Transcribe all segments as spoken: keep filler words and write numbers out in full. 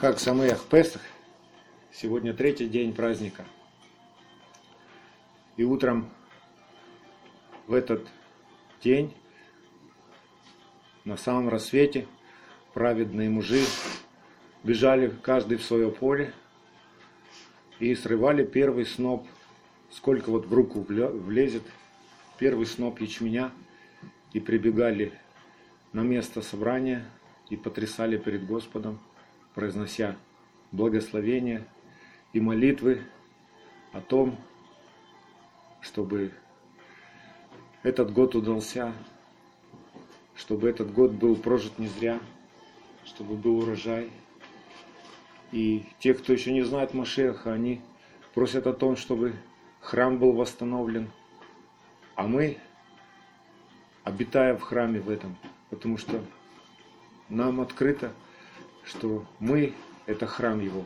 как Самеах Песах, сегодня третий день праздника. И утром в этот день, на самом рассвете, праведные мужи бежали каждый в свое поле и срывали первый сноп, сколько вот в руку влезет, первый сноп ячменя, и прибегали на место собрания и потрясали перед Господом, произнося благословения и молитвы о том, чтобы этот год удался, чтобы этот год был прожит не зря, чтобы был урожай. И те, кто еще не знает Машеха, они просят о том, чтобы храм был восстановлен. А мы, обитая в храме в этом, потому что нам открыто, что мы – это храм Его.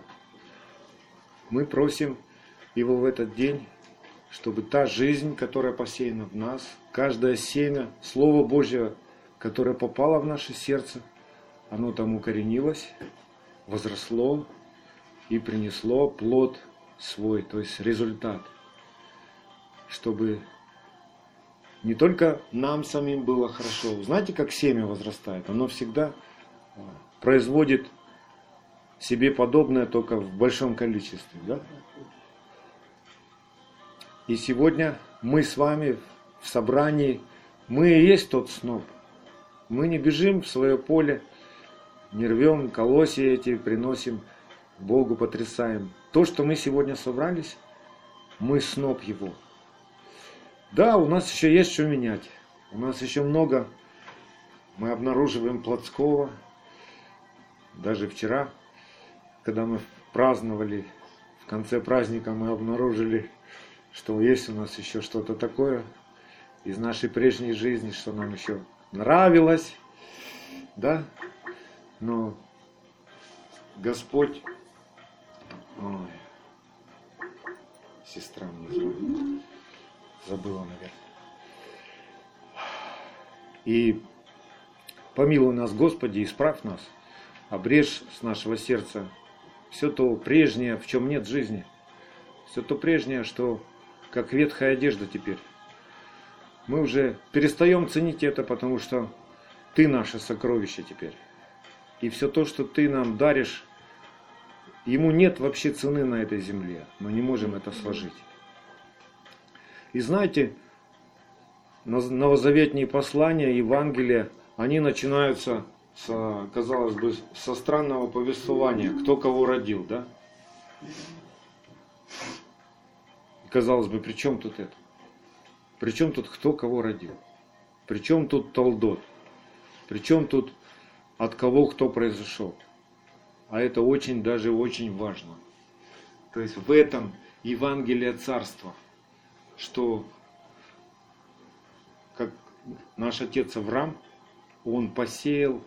Мы просим Его в этот день, чтобы та жизнь, которая посеяна в нас, каждое семя, Слово Божье, которое попало в наше сердце, оно там укоренилось, возросло и принесло плод свой, то есть результат, чтобы не только нам самим было хорошо. Знаете, как семя возрастает? Оно всегда производит себе подобное, только в большом количестве. Да? И сегодня мы с вами в собрании, мы и есть тот сноп. Мы не бежим в свое поле, не рвем колосья эти, приносим Богу, потрясаем. То, что мы сегодня собрались, мы сноп Его. Да, у нас еще есть что менять. У нас еще много. Мы обнаруживаем плотского. Даже вчера, когда мы праздновали, в конце праздника мы обнаружили, что есть у нас еще что-то такое из нашей прежней жизни, что нам еще нравилось. Да? Но Господь... Ой, сестра мне звонит. Забыла, наверное. И помилуй нас, Господи, исправь нас, обрежь с нашего сердца все то прежнее, в чем нет жизни, все то прежнее, что как ветхая одежда теперь. Мы уже перестаем ценить это, потому что Ты наше сокровище теперь. И все то, что Ты нам даришь, ему нет вообще цены на этой земле. Мы не можем это сложить. И знаете, новозаветные послания, Евангелия, они начинаются, с, казалось бы, со странного повествования. Кто кого родил, да? Казалось бы, при чем тут это? При чем тут кто кого родил? При чем тут толдот? При чем тут от кого кто произошел? А это очень, даже очень важно. То есть в этом Евангелие Царства. Что, как наш отец Авраам, он посеял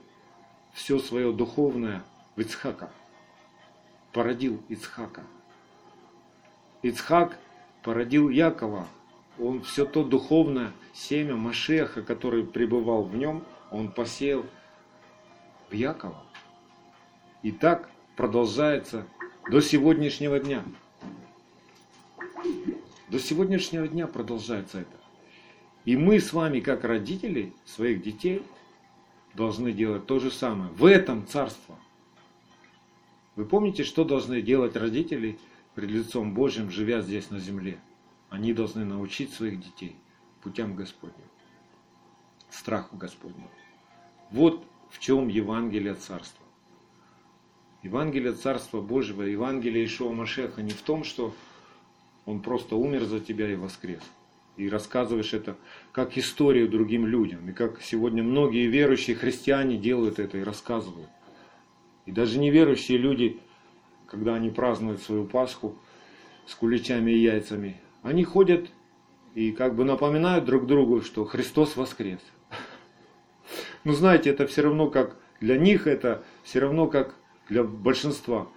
все свое духовное в Ицхака, породил Ицхака. Ицхак породил Якова, он все то духовное семя Машеха, который пребывал в нем, он посеял в Якова. И так продолжается до сегодняшнего дня. До сегодняшнего дня продолжается это. И мы с вами, как родители своих детей, должны делать то же самое. В этом царство. Вы помните, что должны делать родители пред лицом Божьим, живя здесь на земле? Они должны научить своих детей путям Господним, страху Господнему. Вот в чем Евангелие Царства. Евангелие Царства Божьего, Евангелие Ишоа Машеха не в том, что Он просто умер за тебя и воскрес. И рассказываешь это как историю другим людям. И как сегодня многие верующие христиане делают это и рассказывают. И даже неверующие люди, когда они празднуют свою Пасху с куличами и яйцами, они ходят и как бы напоминают друг другу, что Христос воскрес. Ну, знаете, это все равно как для них, это все равно как для большинства.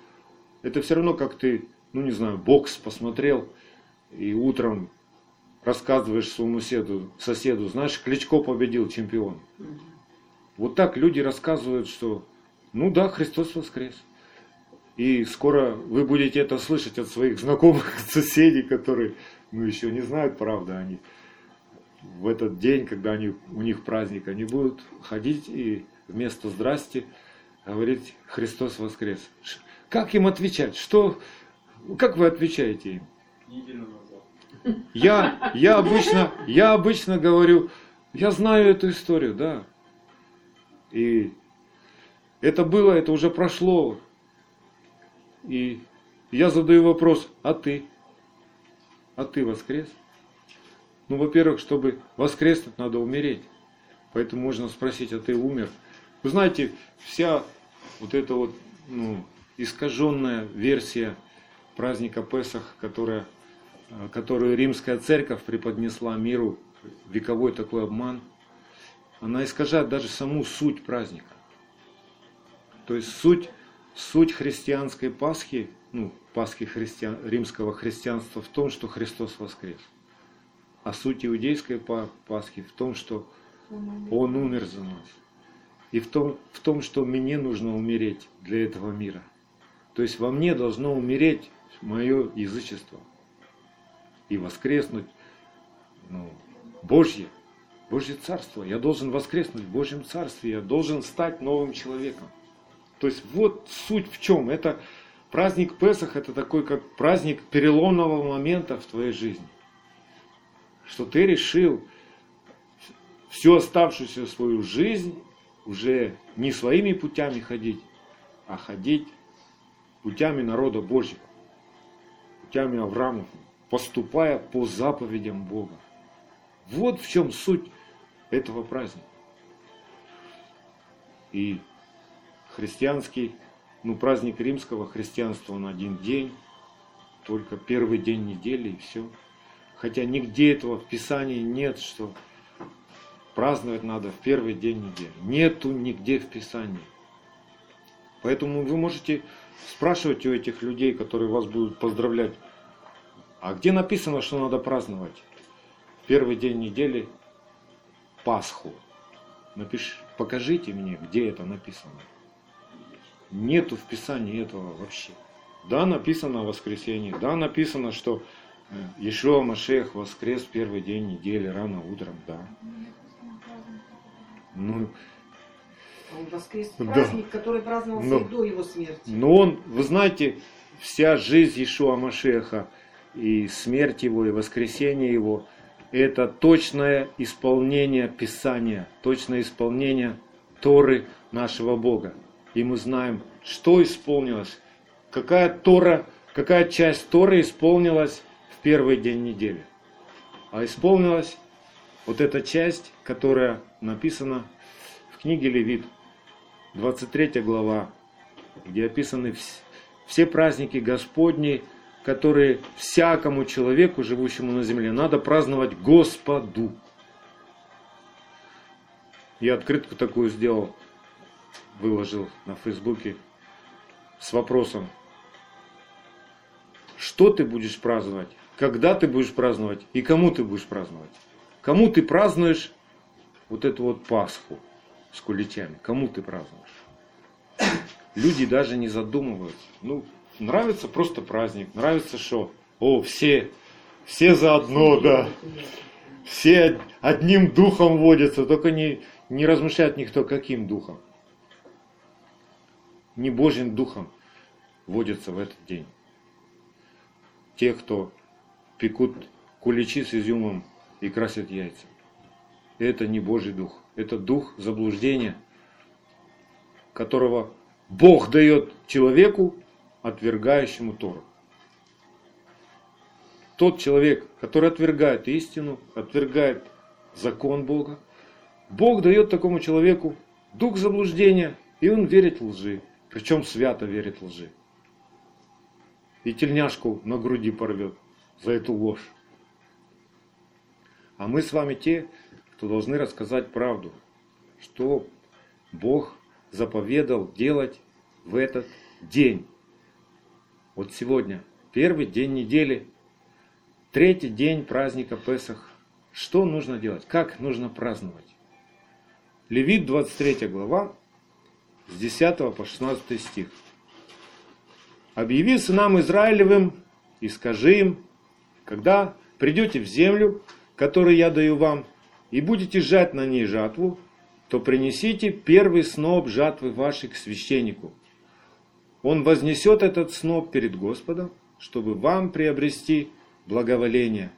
Это все равно как ты... ну не знаю, бокс посмотрел, и утром рассказываешь своему соседу, соседу, знаешь, Кличко победил, чемпион. Вот так люди рассказывают, что ну да, Христос воскрес. И скоро вы будете это слышать от своих знакомых, соседей, которые, ну, еще не знают, правда, они в этот день, когда они, у них праздник, они будут ходить и вместо «здрасте» говорить «Христос воскрес». Как им отвечать? Что, как вы отвечаете им? Неделю назад. Я, я, обычно, я обычно говорю, я знаю эту историю, да. И это было, это уже прошло. И я задаю вопрос, а ты? А ты воскрес? Ну, во-первых, чтобы воскреснуть, надо умереть. Поэтому можно спросить, а ты умер? Вы знаете, вся вот эта вот, ну, искаженная версия праздника Песах, которая, которую Римская Церковь преподнесла миру, вековой такой обман, она искажает даже саму суть праздника. То есть суть... Суть христианской Пасхи, ну, Пасхи христиан, римского христианства в том, что Христос воскрес. А суть иудейской Пасхи в том, что Он умер за нас. И в том, в том, что мне нужно умереть для этого мира. То есть во мне должно умереть мое язычество. И воскреснуть, ну, Божье, Божье Царство. Я должен воскреснуть в Божьем Царстве, я должен стать новым человеком. То есть вот суть в чем. Это праздник Песах, это такой как праздник переломного момента в твоей жизни. Что ты решил всю оставшуюся свою жизнь уже не своими путями ходить, а ходить путями народа Божьего, путями Авраамов, поступая по заповедям Бога. Вот в чем суть этого праздника. И христианский, ну, праздник римского христианства, он один день, только первый день недели и все. Хотя нигде этого в Писании нет, что праздновать надо в первый день недели. Нету нигде в Писании. Поэтому вы можете спрашивать у этих людей, которые вас будут поздравлять, а где написано, что надо праздновать в первый день недели Пасху? Напиши, покажите мне, где это написано. Нету в Писании этого вообще. Да, написано о воскресении. Да, написано, что Ишоа Машех воскрес в первый день недели, рано утром. Да. Ну, он воскрес в праздник, да, который праздновался, но, и до его смерти. Но он, вы знаете, вся жизнь Ишоа Машеха, и смерть его, и воскресение его, это точное исполнение Писания, точное исполнение Торы нашего Бога. И мы знаем, что исполнилось, какая Тора, какая часть Торы исполнилась в первый день недели. А исполнилась вот эта часть, которая написана в книге Левит, двадцать третья глава, где описаны все праздники Господни, которые всякому человеку, живущему на земле, надо праздновать Господу. Я открытку такую сделал, выложил на Фейсбуке с вопросом, что ты будешь праздновать, когда ты будешь праздновать и кому ты будешь праздновать. Кому ты празднуешь вот эту вот Пасху с куличами, кому ты празднуешь. Люди даже не задумываются. Ну, нравится просто праздник, нравится шо. О, все, все заодно, да. Все одним духом водятся, только не, не размышляет никто, каким духом. Не Божьим духом водятся в этот день. Те, кто пекут куличи с изюмом и красят яйца. Это не Божий дух. Это дух заблуждения, которого Бог дает человеку, отвергающему Тору. Тот человек, который отвергает истину, отвергает закон Бога, Бог дает такому человеку дух заблуждения, и он верит в лжи. Причем свято верит в лжи. И тельняшку на груди порвет за эту ложь. А мы с вами те, кто должны рассказать правду, что Бог заповедал делать в этот день. Вот сегодня, первый день недели, третий день праздника Песах. Что нужно делать? Как нужно праздновать? Левит, двадцать третья глава, с десятого по шестнадцатый стих. объяви сынам Израилевым и скажи им, когда придете в землю, которую я даю вам, и будете жать на ней жатву, то принесите первый сноп жатвы вашей к священнику. Он вознесет этот сноп перед Господом, чтобы вам приобрести благоволение.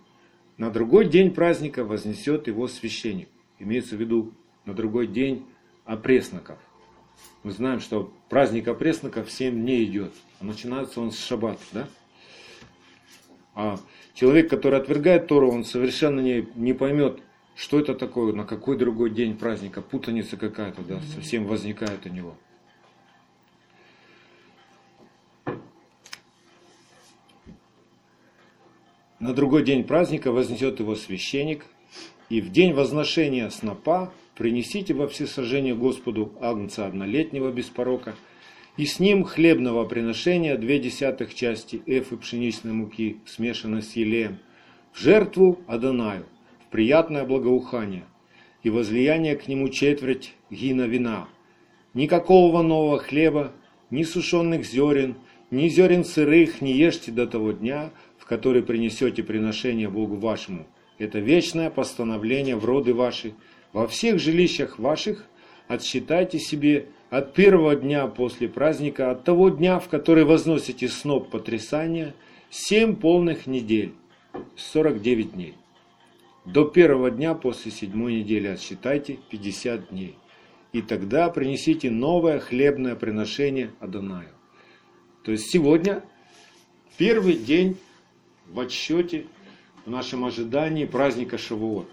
На другой день праздника вознесет его священник. Имеется в виду на другой день опресноков. Мы знаем, что праздник опресноков семь дней идет. А начинается он с шаббата, да? А человек, который отвергает Тору, он совершенно не, не поймет, что это такое, на какой другой день праздника. Путаница какая-то, да, совсем возникает у него. На другой день праздника вознесет его священник, и в день возношения снопа принесите во всесожжение Господу агнца однолетнего без порока, и с ним хлебного приношения две десятых части эфы пшеничной муки, смешанной с елеем, в жертву Адонаю, в приятное благоухание, и возлияние к нему четверть гина вина. Никакого нового хлеба, ни сушеных зерен, ни зерен сырых не ешьте до того дня, который принесете приношение Богу вашему. Это вечное постановление в роды ваши. Во всех жилищах ваших отсчитайте себе от первого дня после праздника, от того дня, в который возносите сноп потрясания, семь полных недель, сорок девять дней. До первого дня после седьмой недели отсчитайте пятьдесят дней. И тогда принесите новое хлебное приношение Адонаю. То есть сегодня первый день в отсчете, в нашем ожидании праздника Шавуот.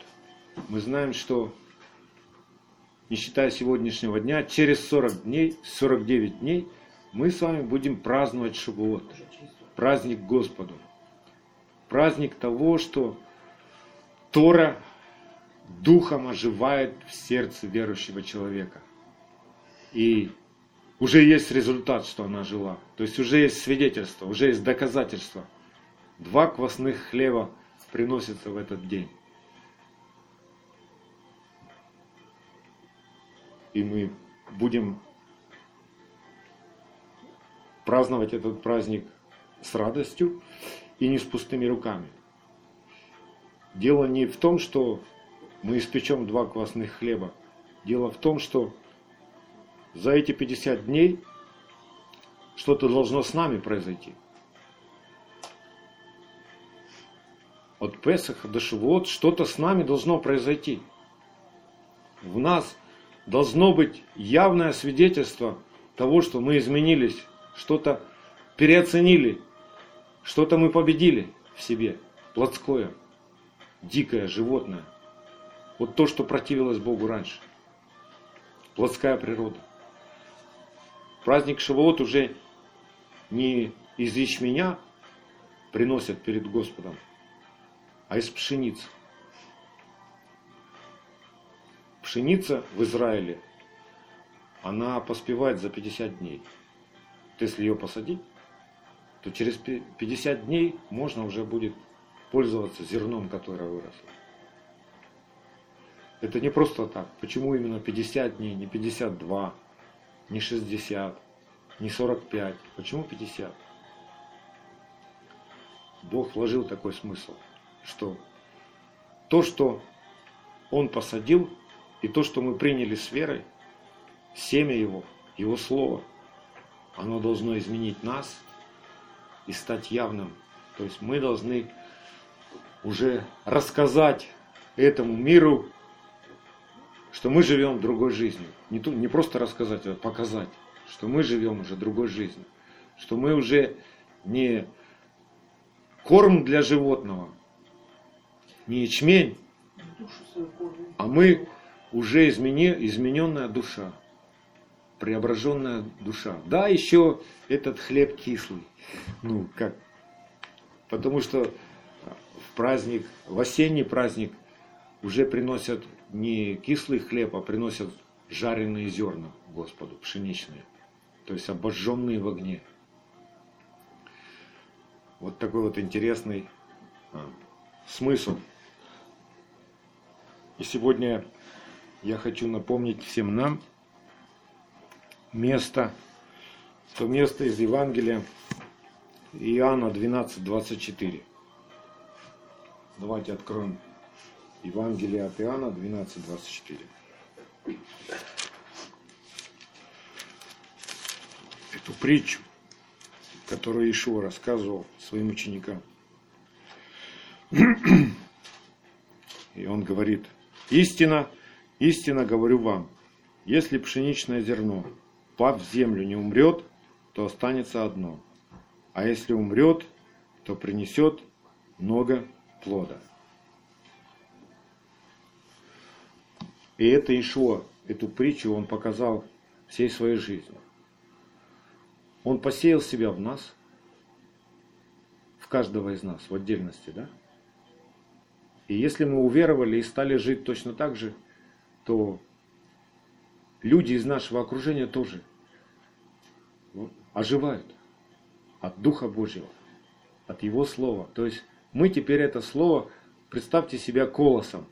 Мы знаем, что, не считая сегодняшнего дня, через сорок дней, сорок девять дней мы с вами будем праздновать Шавуот. Праздник Господу. Праздник того, что Тора духом оживает в сердце верующего человека. И уже есть результат, что она жила. То есть уже есть свидетельство, уже есть доказательство. Два квасных хлеба приносятся в этот день. И мы будем праздновать этот праздник с радостью и не с пустыми руками. Дело не в том, что мы испечем два квасных хлеба. Дело в том, что за эти пятьдесят дней что-то должно с нами произойти. От Песаха до Шавуот что-то с нами должно произойти. В нас должно быть явное свидетельство того, что мы изменились, что-то переоценили, что-то мы победили в себе, плотское, дикое, животное. Вот то, что противилось Богу раньше. Плотская природа. Праздник Шавуот уже не из ячменя приносят перед Господом, а из пшеницы. Пшеница в Израиле, она поспевает за пятьдесят дней. Если ее посадить, то через пятьдесят дней можно уже будет пользоваться зерном, которое выросло. Это не просто так. Почему именно пятьдесят дней, не пятьдесят два, не шестьдесят, не сорок пять? Почему пятьдесят? Бог вложил такой смысл, что то, что Он посадил, и то, что мы приняли с верой, семя Его, Его Слово, оно должно изменить нас и стать явным. То есть мы должны уже рассказать этому миру, что мы живем другой жизнью. Не, ту, не просто рассказать, а показать, что мы живем уже другой жизнью. Что мы уже не корм для животного, не ячмень, а мы уже измененная душа, преображенная душа. Да, еще этот хлеб кислый, ну как, потому что в праздник, в осенний праздник уже приносят не кислый хлеб, а приносят жареные зерна Господу, пшеничные, то есть обожженные в огне. Вот такой вот интересный а, смысл. И сегодня я хочу напомнить всем нам место, то место из Евангелия Иоанна двенадцать, двадцать четыре. Давайте откроем Евангелие от Иоанна двенадцать, двадцать четыре. Эту притчу, которую Ишуа рассказывал своим ученикам. И он говорит: истина, истина говорю вам, если пшеничное зерно, пав в землю, не умрет, то останется одно. А если умрет, то принесет много плода. И это Ишуа, эту притчу он показал всей своей жизнью. Он посеял себя в нас, в каждого из нас, в отдельности, да? И если мы уверовали и стали жить точно так же, то люди из нашего окружения тоже оживают от Духа Божьего, от Его Слова. То есть мы теперь это Слово, представьте себя колосом,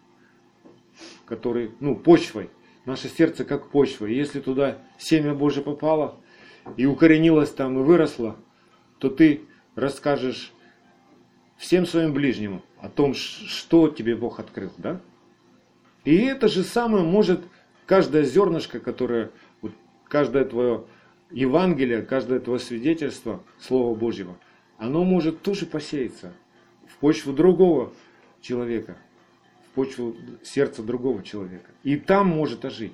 который, ну, почвой, наше сердце как почва. И если туда семя Божие попало и укоренилось там и выросло, то ты расскажешь всем своим ближним о том, что тебе Бог открыл, да? И это же самое может каждое зернышко, которое, каждое твое Евангелие, каждое твое свидетельство, Слово Божьего, оно может тоже посеяться в почву другого человека, в почву сердца другого человека. И там может ожить.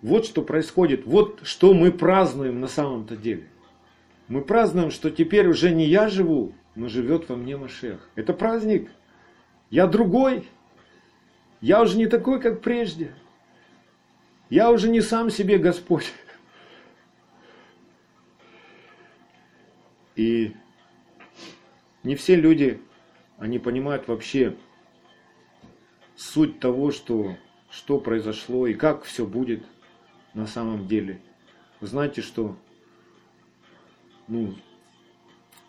Вот что происходит, вот что мы празднуем на самом-то деле. Мы празднуем, что теперь уже не я живу, но живет во мне Машех. Это праздник. Я другой. Я уже не такой, как прежде. Я уже не сам себе Господь. И не все люди, они понимают вообще суть того, что, что произошло и как все будет на самом деле. Вы знаете, что ну,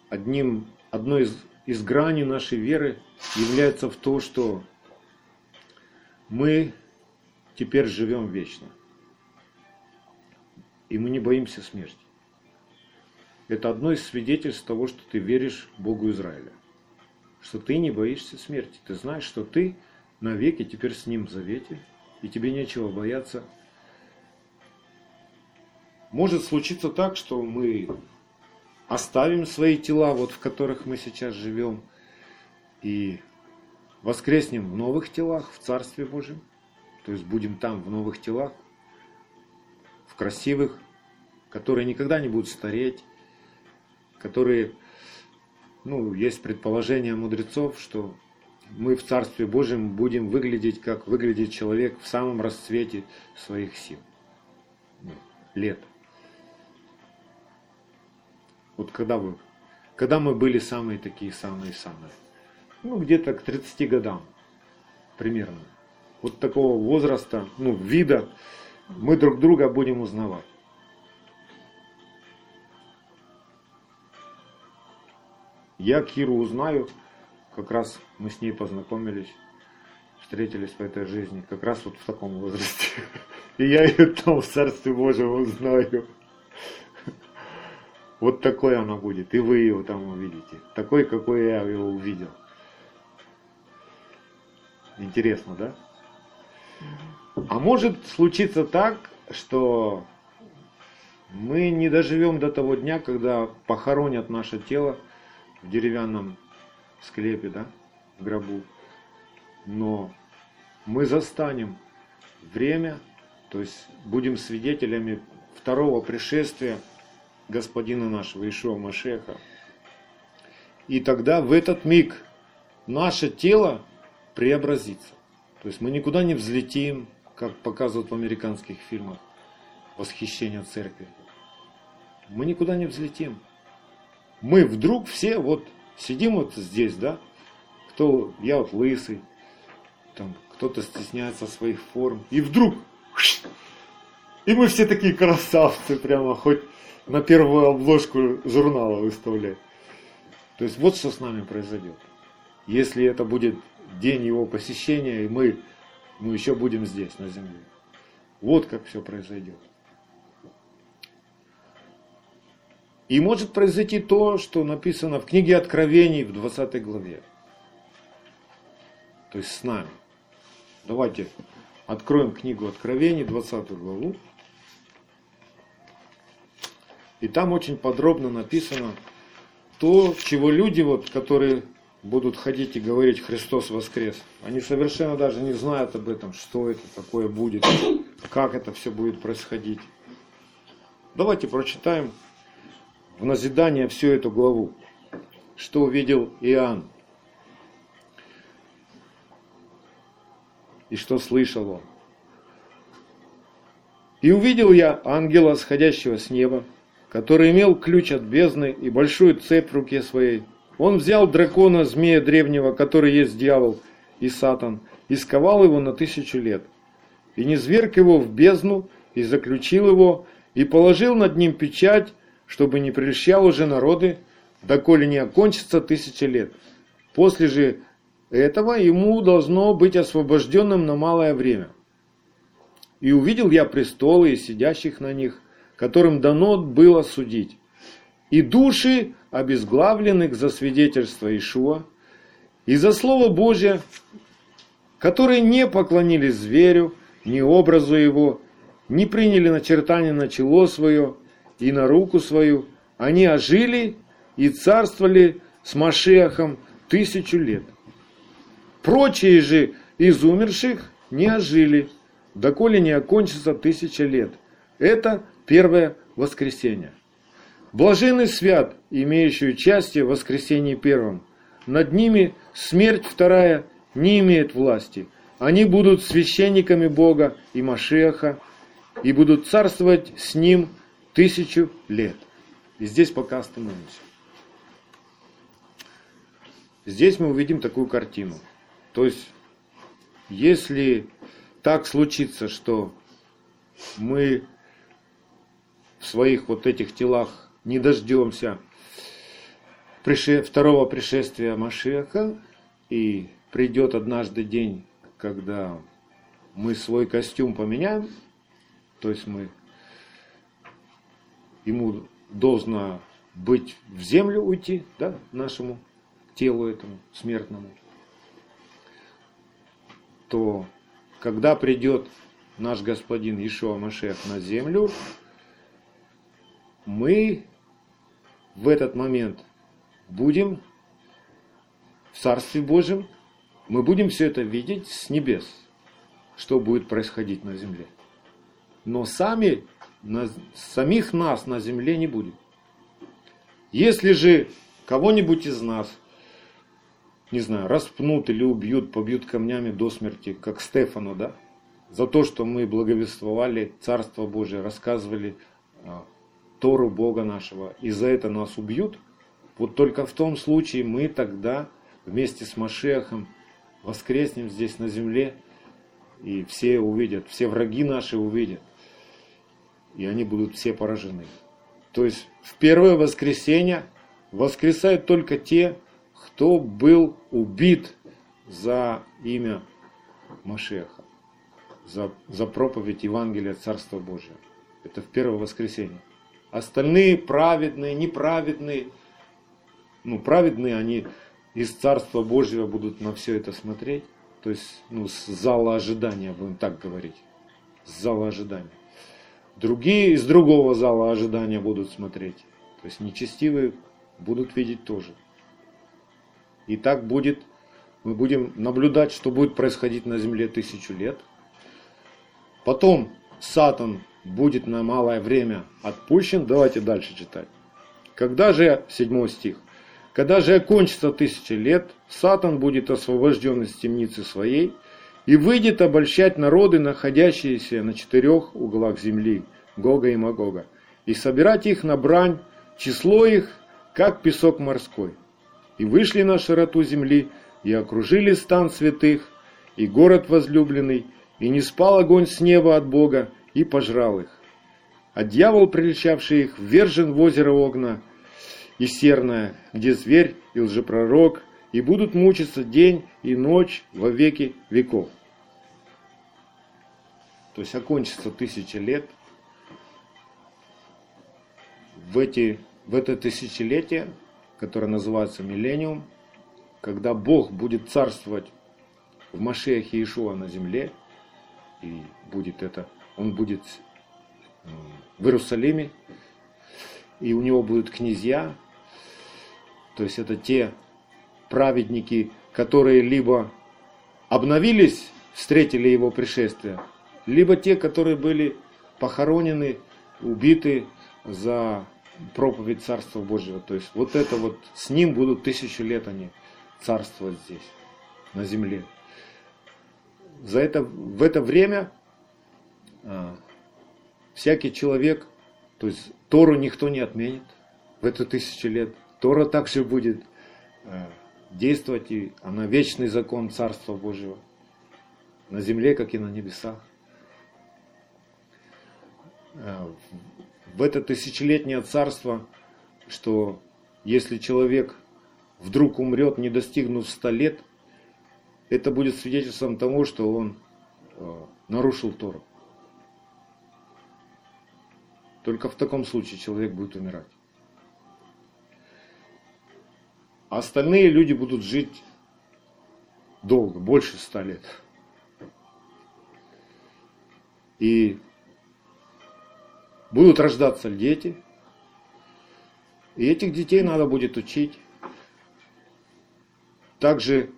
одним... Одной из, из граней нашей веры является в то, что мы теперь живем вечно. И мы не боимся смерти. Это одно из свидетельств того, что ты веришь Богу Израиля. Что ты не боишься смерти. Ты знаешь, что ты навеки теперь с Ним в завете, и тебе нечего бояться. Может случиться так, что мы... оставим свои тела, вот в которых мы сейчас живем, и воскреснем в новых телах, в Царстве Божьем. То есть будем там, в новых телах, в красивых, которые никогда не будут стареть, которые, ну, есть предположение мудрецов, что мы в Царстве Божьем будем выглядеть, как выглядит человек в самом расцвете своих сил, лет. Вот когда, вы, когда мы были самые такие, самые-самые. Ну, где-то к тридцати годам примерно. Вот такого возраста, ну, вида, мы друг друга будем узнавать. Я Киру узнаю, как раз мы с ней познакомились, встретились в этой жизни, как раз вот в таком возрасте. И я ее там в Царстве Божьем узнаю. Вот такой она будет, и вы его там увидите. Такой, какой я его увидел. Интересно, да? А может случиться так, что мы не доживем до того дня, когда похоронят наше тело в деревянном склепе, да, в гробу. Но мы застанем время, то есть будем свидетелями второго пришествия Господина нашего Ишоа Машеха. И тогда в этот миг наше тело преобразится. То есть мы никуда не взлетим, как показывают в американских фильмах «Восхищение церкви». Мы никуда не взлетим. Мы вдруг все вот сидим вот здесь, да? Кто, я вот лысый, там, кто-то стесняется своих форм. И вдруг... И мы все такие красавцы, прямо хоть на первую обложку журнала выставлять. То есть вот что с нами произойдет. Если это будет день его посещения, и мы, мы еще будем здесь, на земле. Вот как все произойдет. И может произойти то, что написано в книге Откровений в двадцатой главе. То есть с нами. Давайте откроем книгу Откровений, двадцатую главу. И там очень подробно написано то, чего люди, вот, которые будут ходить и говорить «Христос воскрес», они совершенно даже не знают об этом, что это такое будет, как это все будет происходить. Давайте прочитаем в назидание всю эту главу, что увидел Иоанн и что слышал он. «И увидел я ангела, сходящего с неба, который имел ключ от бездны и большую цепь в руке своей. Он взял дракона, змея древнего, который есть дьявол и сатан, и сковал его на тысячу лет, и низверг его в бездну, и заключил его, и положил над ним печать, чтобы не прельщал уже народы, доколе не окончится тысяча лет. После же этого ему должно быть освобожденным на малое время. И увидел я престолы и сидящих на них, которым дано было судить, и души обезглавленных за свидетельство Ишуа и за Слово Божие, которые не поклонились зверю, ни образу его, не приняли начертание на чело свое и на руку свою, они ожили и царствовали с Машехом тысячу лет. Прочие же из умерших не ожили, доколе не окончится тысяча лет. Это первое воскресенье. Блажен и свят, имеющий участие в воскресении первом. Над ними смерть вторая не имеет власти. Они будут священниками Бога и Машеха, и будут царствовать с ним тысячу лет». И здесь пока остановимся. Здесь мы увидим такую картину. То есть, если так случится, что мы в своих вот этих телах не дождемся второго пришествия Машеха, и придет однажды день, когда мы свой костюм поменяем, то есть мы, ему должно быть в землю уйти, да, нашему телу этому смертному, то когда придет наш господин Ишоа Машех на землю, мы в этот момент будем в Царстве Божьем, мы будем все это видеть с небес, что будет происходить на земле. Но сами, на, самих нас на земле не будет. Если же кого-нибудь из нас, не знаю, распнут или убьют, побьют камнями до смерти, как Стефана, да, за то, что мы благовествовали Царство Божие, рассказывали Тору Бога нашего, и за это нас убьют, вот только в том случае мы тогда вместе с Машехом воскреснем здесь на земле, и все увидят, все враги наши увидят, и они будут все поражены. То есть в первое воскресенье воскресают только те, кто был убит за имя Машеха, за, за проповедь Евангелия Царства Божия. Это в первое воскресенье. Остальные праведные, неправедные, ну, праведные, они из Царства Божьего будут на все это смотреть, то есть, ну, с зала ожидания, будем так говорить, с зала ожидания. Другие из другого зала ожидания будут смотреть, то есть нечестивые будут видеть тоже. И так будет, мы будем наблюдать, что будет происходить на земле тысячу лет. Потом Сатан будет на малое время отпущен. Давайте дальше читать. Когда же, седьмой стих, когда же окончится тысяча лет, Сатан будет освобожден из темницы своей и выйдет обольщать народы, находящиеся на четырех углах земли, Гога и Магога, и собирать их на брань, число их, как песок морской. И вышли на широту земли, и окружили стан святых, и город возлюбленный, и не спал огонь с неба от Бога, и пожрал их. А дьявол, прельщавший их, ввержен в озеро огна и серное, где зверь и лжепророк, и будут мучиться день и ночь во веки веков». То есть окончится тысяча лет. В эти в это тысячелетие, которое называется Миллениум, когда Бог будет царствовать в Машехе Ишоа на земле, и будет это, он будет в Иерусалиме, и у него будут князья, то есть это те праведники, которые либо обновились, встретили его пришествие, либо те, которые были похоронены, убиты за проповедь Царства Божьего. То есть вот это вот, с ним будут тысячу лет они царствовать здесь, на земле. За это, в это время а, всякий человек, то есть Тору никто не отменит в эту тысячу лет. Тора также будет а, действовать, и она вечный закон Царства Божьего на земле, как и на небесах. А, в это тысячелетнее царство, что если человек вдруг умрет, не достигнув ста лет, это будет свидетельством того, что он э, нарушил Тору. Только в таком случае человек будет умирать. А остальные люди будут жить долго, больше ста лет. И будут рождаться дети, и этих детей надо будет учить. Также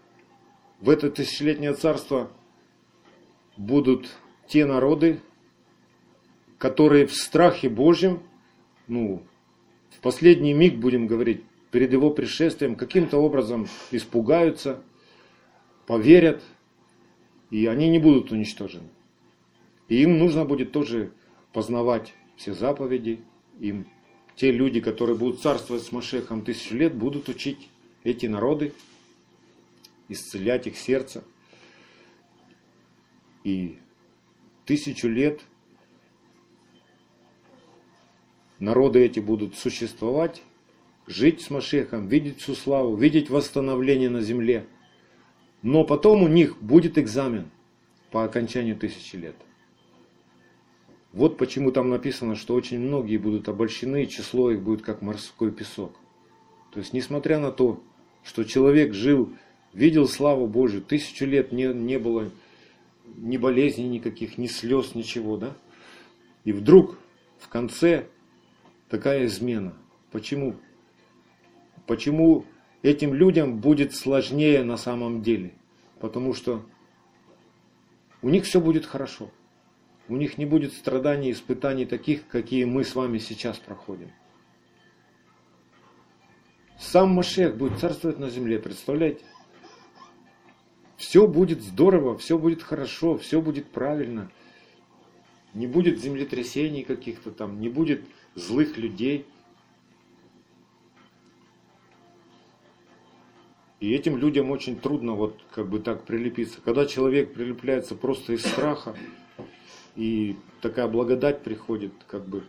в это тысячелетнее царство будут те народы, которые в страхе Божьем, ну, в последний миг, будем говорить, перед его пришествием, каким-то образом испугаются, поверят, и они не будут уничтожены. И им нужно будет тоже познавать все заповеди. Им те люди, которые будут царствовать с Машехом тысячу лет, будут учить эти народы, исцелять их сердце. И тысячу лет народы эти будут существовать, жить с Машехом, видеть всю славу, видеть восстановление на земле. Но потом у них будет экзамен по окончанию тысячи лет. Вот почему там написано, что очень многие будут обольщены, число их будет как морской песок. То есть, несмотря на то, что человек жил, видел славу Божию, тысячу лет не, не было ни болезней никаких, ни слез, ничего, да? И вдруг в конце такая измена. Почему? Почему этим людям будет сложнее на самом деле? Потому что у них все будет хорошо. У них не будет страданий, испытаний таких, какие мы с вами сейчас проходим. Сам Машех будет царствовать на земле, представляете? Все будет здорово, все будет хорошо, все будет правильно. Не будет землетрясений каких-то там, не будет злых людей. И этим людям очень трудно вот как бы так прилепиться. Когда человек прилепляется просто из страха, и такая благодать приходит, как бы,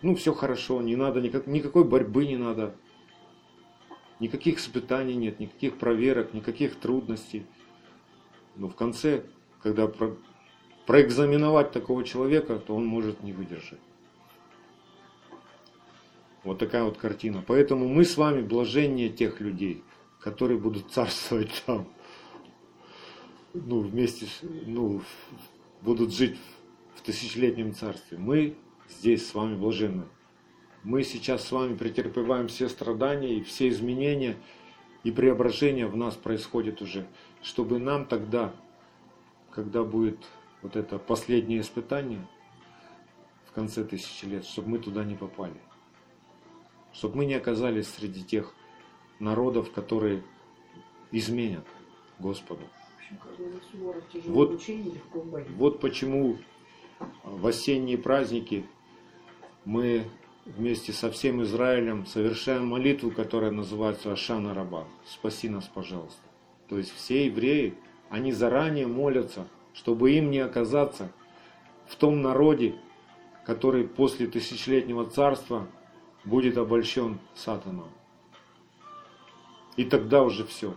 ну, все хорошо, не надо, никак, никакой борьбы не надо, никаких испытаний нет, никаких проверок, никаких трудностей. Но в конце, когда про, проэкзаменовать такого человека, то он может не выдержать. Вот такая вот картина. Поэтому мы с вами блаженнее тех людей, которые будут царствовать там, ну, вместе, ну, будут жить в тысячелетнем царстве. Мы здесь с вами блаженны. Мы сейчас с вами претерпеваем все страдания и все изменения, и преображение в нас происходит уже, чтобы нам тогда, когда будет вот это последнее испытание в конце тысячи лет, чтобы мы туда не попали. Чтобы мы не оказались среди тех народов, которые изменят Господу. Вот, вот почему в осенние праздники мы вместе со всем Израилем совершаем молитву, которая называется Ашана Раба. Спаси нас, пожалуйста. То есть все евреи, они заранее молятся, чтобы им не оказаться в том народе, который после тысячелетнего царства будет обольщен сатаном. И тогда уже все.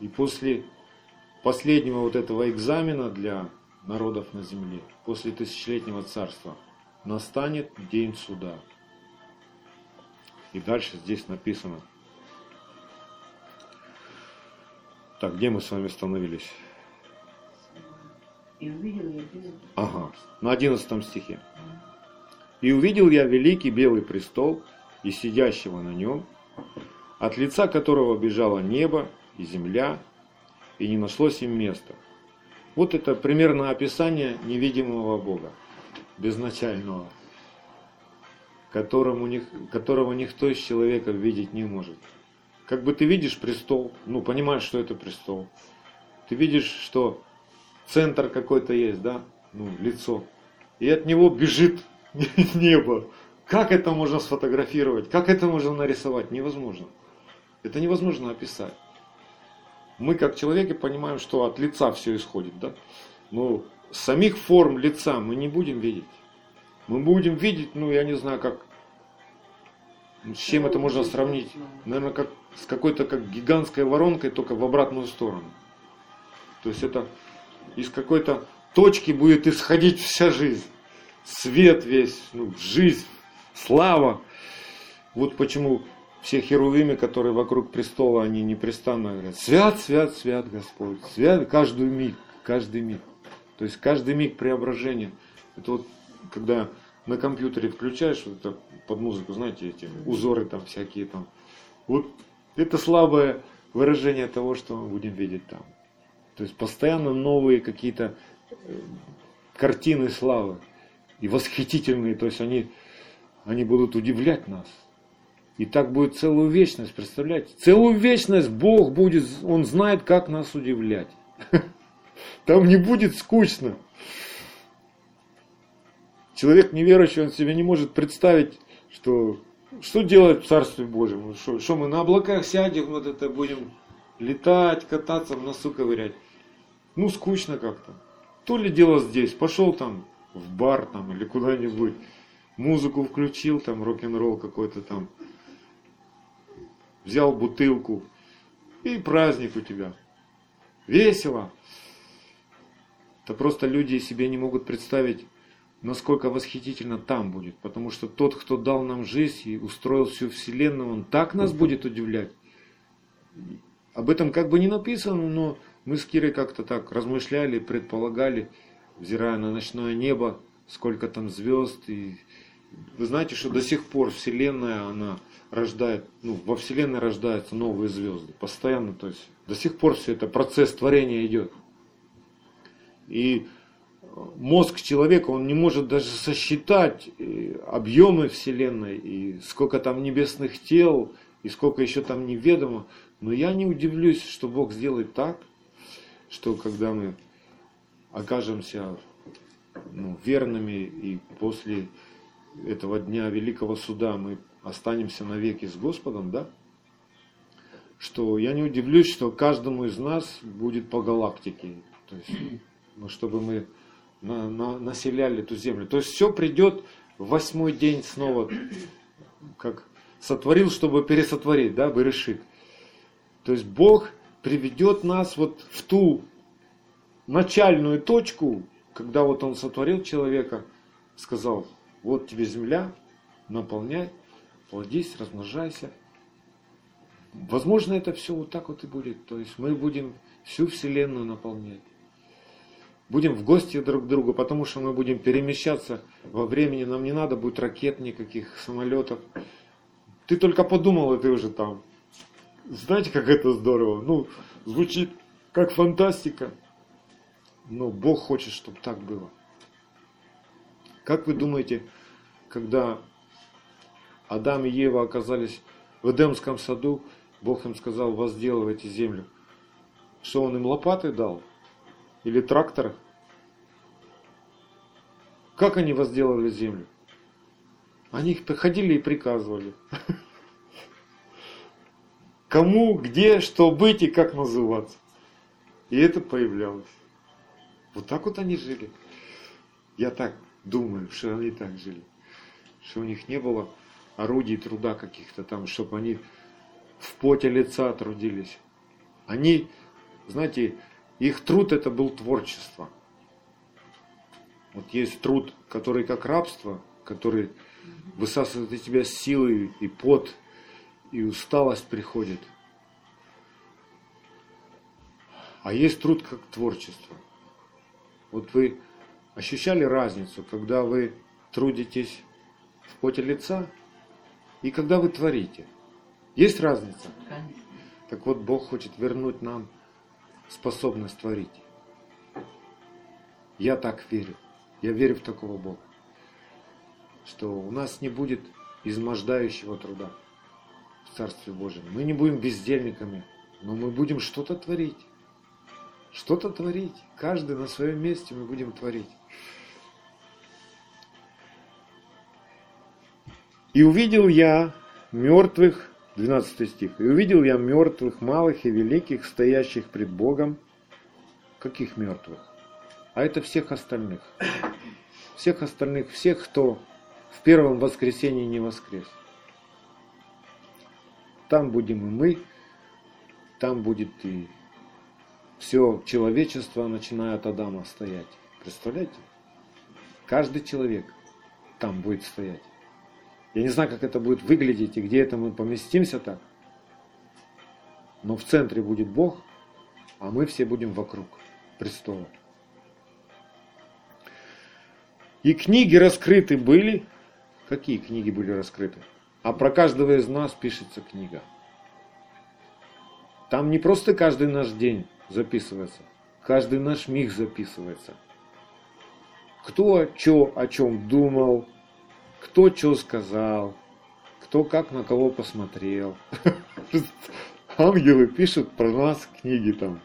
И после последнего вот этого экзамена для народов на земле, после тысячелетнего царства, настанет день суда. И дальше здесь написано. Так, где мы с вами остановились? И увидел я великий... Ага, на одиннадцатом стихе. «И увидел я великий белый престол и сидящего на нем, от лица которого бежало небо и земля, и не нашлось им места». Вот это примерно описание невидимого Бога, безначального, которому, которого никто из человеков видеть не может. Как бы ты видишь престол, ну понимаешь, что это престол. Ты видишь, что центр какой-то есть, да, ну лицо. И от него бежит небо. Как это можно сфотографировать? Как это можно нарисовать? Невозможно. Это невозможно описать. Мы как человеки понимаем, что от лица все исходит, да. Но самих форм лица мы не будем видеть. Мы будем видеть, ну я не знаю, как, с чем это можно сравнить. Наверное, как с какой-то как гигантской воронкой, только в обратную сторону. То есть это из какой-то точки будет исходить вся жизнь. Свет весь, ну, жизнь, слава. Вот почему все херувимы, которые вокруг престола, они непрестанно говорят: свят, свят, свят Господь, свят каждый миг, каждый миг. То есть каждый миг преображения. Это вот когда на компьютере включаешь вот это, под музыку, знаете, эти узоры там всякие там. Вот это слабое выражение того, что мы будем видеть там. То есть постоянно новые какие-то картины славы. И восхитительные, то есть они, они будут удивлять нас. И так будет целую вечность, представляете? Целую вечность Бог будет, Он знает, как нас удивлять. Там не будет скучно. Человек неверующий, он себе не может представить, что, что делать в Царстве Божьем. Что, что мы на облаках сядем, вот это будем летать, кататься, в носу ковырять. Ну, скучно как-то. То ли дело здесь, пошел там в бар там или куда-нибудь, музыку включил, там рок-н-ролл какой-то там, взял бутылку, и праздник у тебя. Весело. Да просто люди себе не могут представить, насколько восхитительно там будет, потому что тот, кто дал нам жизнь и устроил всю вселенную, он так нас будет удивлять. Об этом как бы не написано, но мы с Кирой как-то так размышляли, предполагали, взирая на ночное небо, сколько там звезд. И вы знаете, что до сих пор Вселенная, она рождает, ну, во Вселенной рождаются новые звезды. Постоянно, то есть до сих пор все это процесс творения идет. И мозг человека, он не может даже сосчитать объемы Вселенной, и сколько там небесных тел, и сколько еще там неведомо. Но я не удивлюсь, что Бог сделает так, что когда мы окажемся, ну, верными, и после этого дня великого суда мы останемся навеки с Господом, да? Что я не удивлюсь, что каждому из нас будет по галактике, то есть, ну, чтобы мы на, на, населяли эту землю. То есть все придет в восьмой день снова, как сотворил, чтобы пересотворить, да, бы решит. То есть Бог приведет нас вот в ту начальную точку, когда вот Он сотворил человека, сказал: вот тебе земля, наполняй, плодись, размножайся. Возможно, это все вот так вот и будет. То есть мы будем всю вселенную наполнять. Будем в гости друг к другу, потому что мы будем перемещаться во времени. Нам не надо будет ракет никаких, самолетов. Ты только подумал, и ты уже там. Знаете, как это здорово? Ну, звучит как фантастика. Но Бог хочет, чтобы так было. Как вы думаете, когда Адам и Ева оказались в Эдемском саду, Бог им сказал: возделывайте землю. Что Он им лопаты дал? Или трактор? Как они возделывали землю? Они приходили и приказывали. Кому, где, что быть и как называться. И это появлялось. Вот так вот они жили. Я так думаю, что они так жили. Что у них не было орудий труда каких-то там, чтобы они в поте лица трудились. Они, знаете, их труд — это был творчество. Вот есть труд, который как рабство, который высасывает из тебя силы, и пот, и усталость приходит. А есть труд как творчество. Вот вы ощущали разницу, когда вы трудитесь в поте лица и когда вы творите? Есть разница? Конечно. Так вот, Бог хочет вернуть нам способность творить. Я так верю. Я верю в такого Бога, что у нас не будет измождающего труда в Царстве Божьем. Мы не будем бездельниками, но мы будем что-то творить. Что-то творить. Каждый на своем месте мы будем творить. И увидел я мертвых, двенадцатый стих, и увидел я мертвых, малых и великих, стоящих пред Богом. Каких мертвых? А это всех остальных. Всех остальных, всех, кто в первом воскресенье не воскрес. Там будем и мы, там будет и все человечество, начиная от Адама, стоять. Представляете? Каждый человек там будет стоять. Я не знаю, как это будет выглядеть и где это мы поместимся так. Но в центре будет Бог, а мы все будем вокруг престола. И книги раскрыты были. Какие книги были раскрыты? А про каждого из нас пишется книга. Там не просто каждый наш день записывается. Каждый наш миг записывается. Кто что, о чем думал, кто что сказал, кто как на кого посмотрел. Ангелы пишут про нас книги там.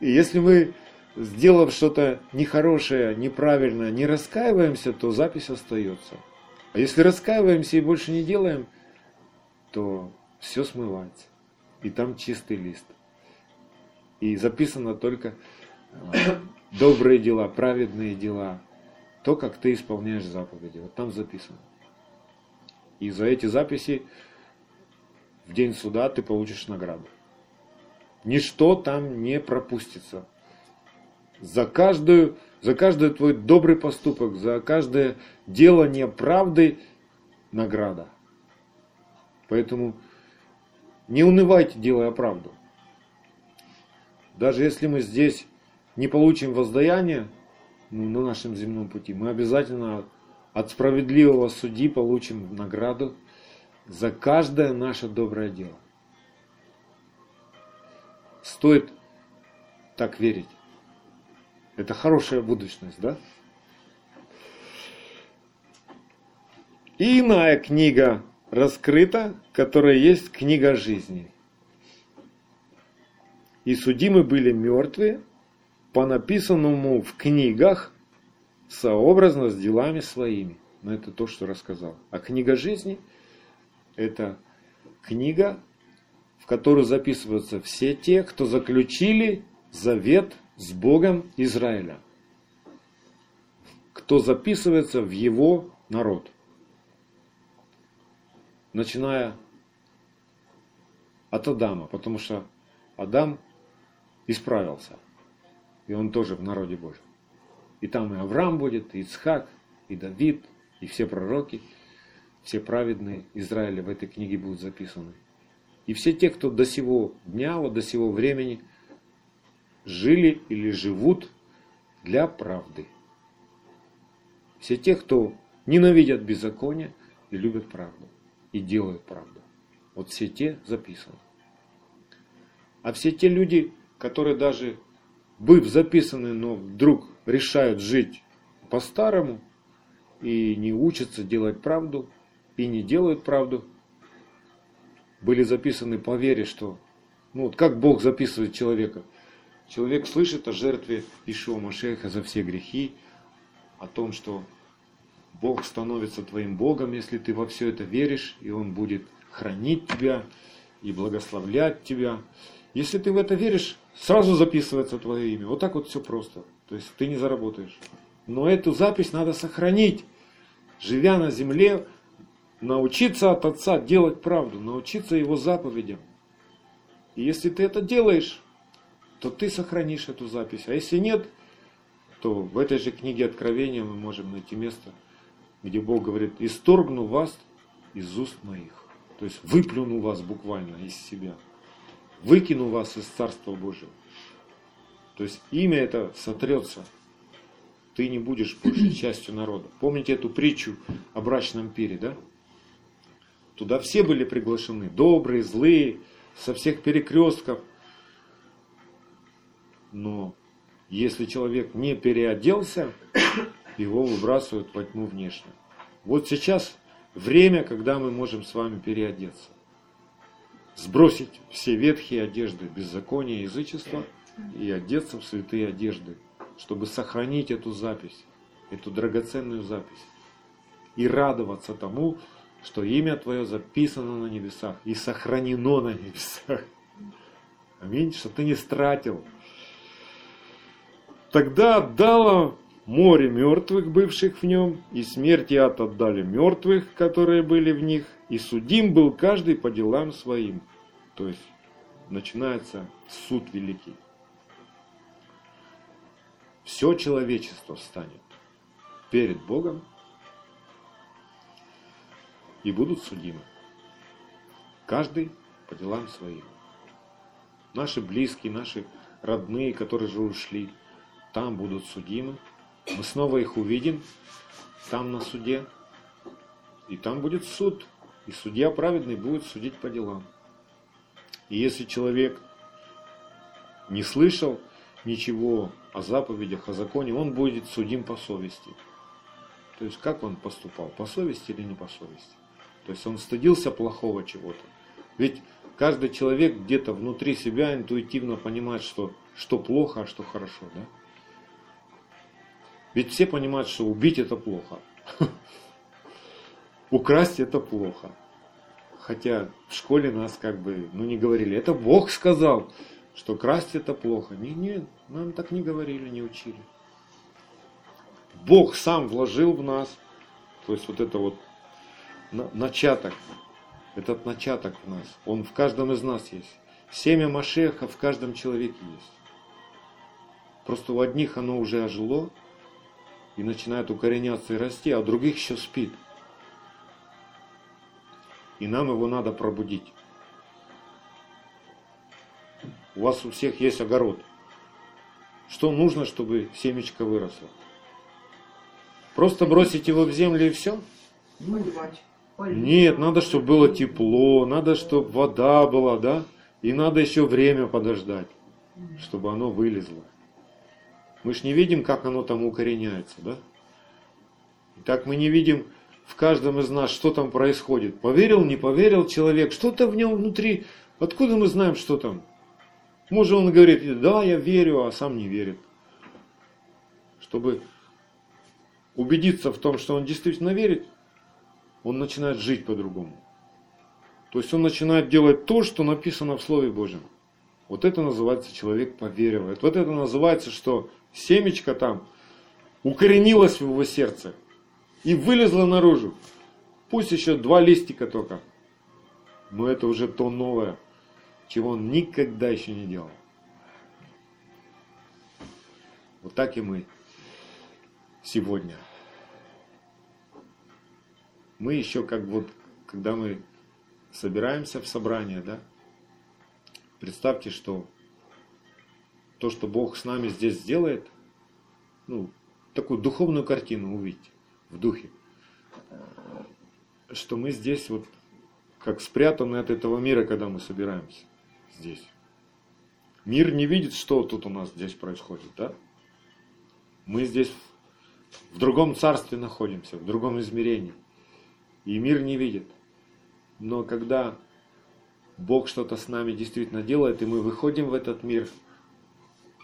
И если мы, сделав что-то нехорошее, неправильное, не раскаиваемся, то запись остается. А если раскаиваемся и больше не делаем, то все смывается. И там чистый лист. И записано только добрые дела, праведные дела. То, как ты исполняешь заповеди. Вот там записано. И за эти записи в день суда ты получишь награду. Ничто там не пропустится. За, каждую, за каждый твой добрый поступок, за каждое дело неправды награда. Поэтому не унывайте, делая правду. Даже если мы здесь не получим воздаяние, ну, на нашем земном пути, мы обязательно от справедливого судьи получим награду за каждое наше доброе дело. Стоит так верить. Это хорошая будущность, да? И иная книга раскрыта, которая есть книга жизни. И судимы были мертвые по написанному в книгах сообразно с делами своими. Но это то, что рассказал. А книга жизни – это книга, в которую записываются все те, кто заключили завет с Богом Израиля, кто записывается в его народ, начиная от Адама, потому что Адам исправился, и он тоже в народе Божьем. И там и Авраам будет, и Ицхак, и Давид, и все пророки, все праведные Израиля в этой книге будут записаны. И все те, кто до сего дня, вот до сего времени жили или живут для правды. Все те, кто ненавидят беззаконие и любят правду, и делают правду. Вот все те записаны. А все те люди, которые даже, быв записаны, но вдруг решают жить по-старому, и не учатся делать правду, и не делают правду, были записаны по вере, что, ну вот как Бог записывает человека. Человек слышит о жертве Ишоа Машеха за все грехи, о том, что Бог становится твоим Богом, если ты во все это веришь, и Он будет хранить тебя и благословлять тебя. Если ты в это веришь, сразу записывается твое имя. Вот так вот все просто. То есть ты не заработаешь. Но эту запись надо сохранить. Живя на земле, научиться от Отца делать правду, научиться Его заповедям. И если ты это делаешь, то ты сохранишь эту запись. А если нет, то в этой же книге Откровения мы можем найти место, где Бог говорит: «Исторгну вас из уст моих». То есть выплюну вас буквально из себя. Выкину вас из Царства Божьего. То есть имя это сотрется. Ты не будешь больше частью народа. Помните эту притчу о брачном пире, да? Туда все были приглашены. Добрые, злые, со всех перекрестков. Но если человек не переоделся, его выбрасывают во тьму внешнюю. Вот сейчас время, когда мы можем с вами переодеться. Сбросить все ветхие одежды, беззакония, язычества и одеться в святые одежды, чтобы сохранить эту запись, эту драгоценную запись. И радоваться тому, что имя твое записано на небесах и сохранено на небесах. Аминь, что ты не стратил. Тогда отдало море мертвых, бывших в нем, и смерть и ад отдали мертвых, которые были в них, и судим был каждый по делам своим. То есть начинается суд великий. Все человечество встанет перед Богом и будут судимы. Каждый по делам своим. Наши близкие, наши родные, которые же ушли, там будут судимы. Мы снова их увидим там на суде. И там будет суд. И судья праведный будет судить по делам. И если человек не слышал ничего о заповедях, о законе, он будет судим по совести. То есть как он поступал? По совести или не по совести? То есть он стыдился плохого чего-то. Ведь каждый человек где-то внутри себя интуитивно понимает, что, что плохо, а что хорошо. Да? Ведь все понимают, что убить это плохо. Украсть это плохо. Хотя в школе нас как бы ну, не говорили. Это Бог сказал, что красть это плохо. Нет, нет, нам так не говорили, не учили. Бог сам вложил в нас. То есть вот это вот начаток. Этот начаток в нас. Он в каждом из нас есть. Семя Машеха в каждом человеке есть. Просто у одних оно уже ожило. И начинает укореняться и расти, а у других еще спит. И нам его надо пробудить. У вас у всех есть огород. Что нужно, чтобы семечко выросло? Просто бросить его в землю и все? Нет, надо, чтобы было тепло, надо, чтобы вода была, да? И надо еще время подождать, чтобы оно вылезло. Мы же не видим, как оно там укореняется, да? И так мы не видим в каждом из нас, что там происходит. Поверил, не поверил человек, что-то в нем внутри. Откуда мы знаем, что там? Может, он говорит: да, я верю, а сам не верит. Чтобы убедиться в том, что он действительно верит, он начинает жить по-другому. То есть он начинает делать то, что написано в Слове Божьем. Вот это называется человек поверивает. Вот это называется, что семечко там укоренилось в его сердце и вылезло наружу. Пусть еще два листика только. Но это уже то новое, чего он никогда еще не делал. Вот так и мы сегодня. Мы еще как вот, когда мы собираемся в собрание, да? Представьте, что то, что Бог с нами здесь сделает, ну, такую духовную картину увидите в духе, что мы здесь вот как спрятаны от этого мира, когда мы собираемся здесь. Мир не видит, что тут у нас здесь происходит, да? Мы здесь в другом царстве находимся, в другом измерении, и мир не видит. Но когда Бог что-то с нами действительно делает, и мы выходим в этот мир.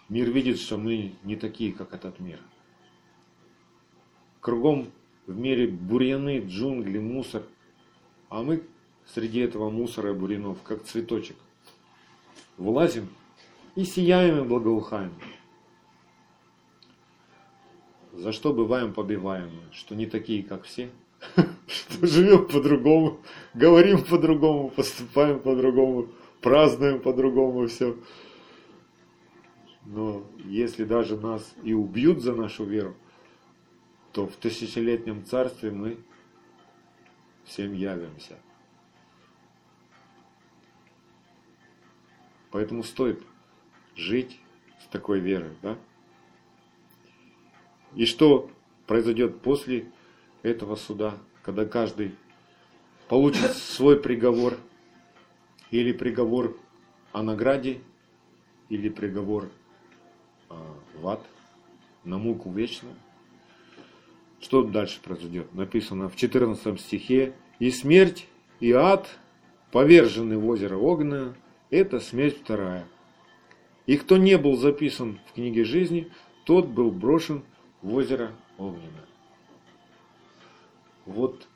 Мир видит, что мы не такие, как этот мир. Кругом в мире бурьяны, джунгли, мусор. А мы среди этого мусора и бурьянов, как цветочек, вылазим и сияем и благоухаем. За что бываем побиваемы, что не такие, как все. Что живем по-другому, говорим по-другому, поступаем по-другому, празднуем по-другому, все. Но если даже нас и убьют за нашу веру, то в тысячелетнем царстве мы всем явимся. Поэтому стоит жить с такой верой, да? И что произойдет после этого суда, когда каждый получит свой приговор, или приговор о награде, или приговор в ад, на муку вечную? Что дальше произойдет? Написано в четырнадцатом стихе: «И смерть, и ад, повержены в озеро огненное, это смерть вторая. И кто не был записан в книге жизни, тот был брошен в озеро огненное». Вот,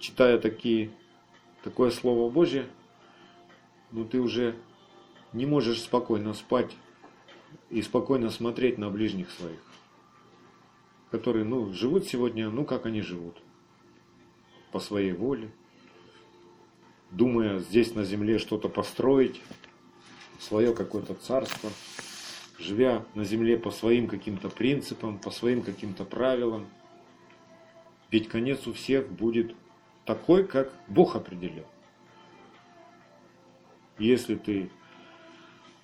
читая такие, такое Слово Божье, ну ты уже не можешь спокойно спать и спокойно смотреть на ближних своих, которые, ну, живут сегодня, ну, как они живут, по своей воле, думая здесь на земле что-то построить, свое какое-то царство, живя на земле по своим каким-то принципам, по своим каким-то правилам. Ведь конец у всех будет такой, как Бог определил. Если ты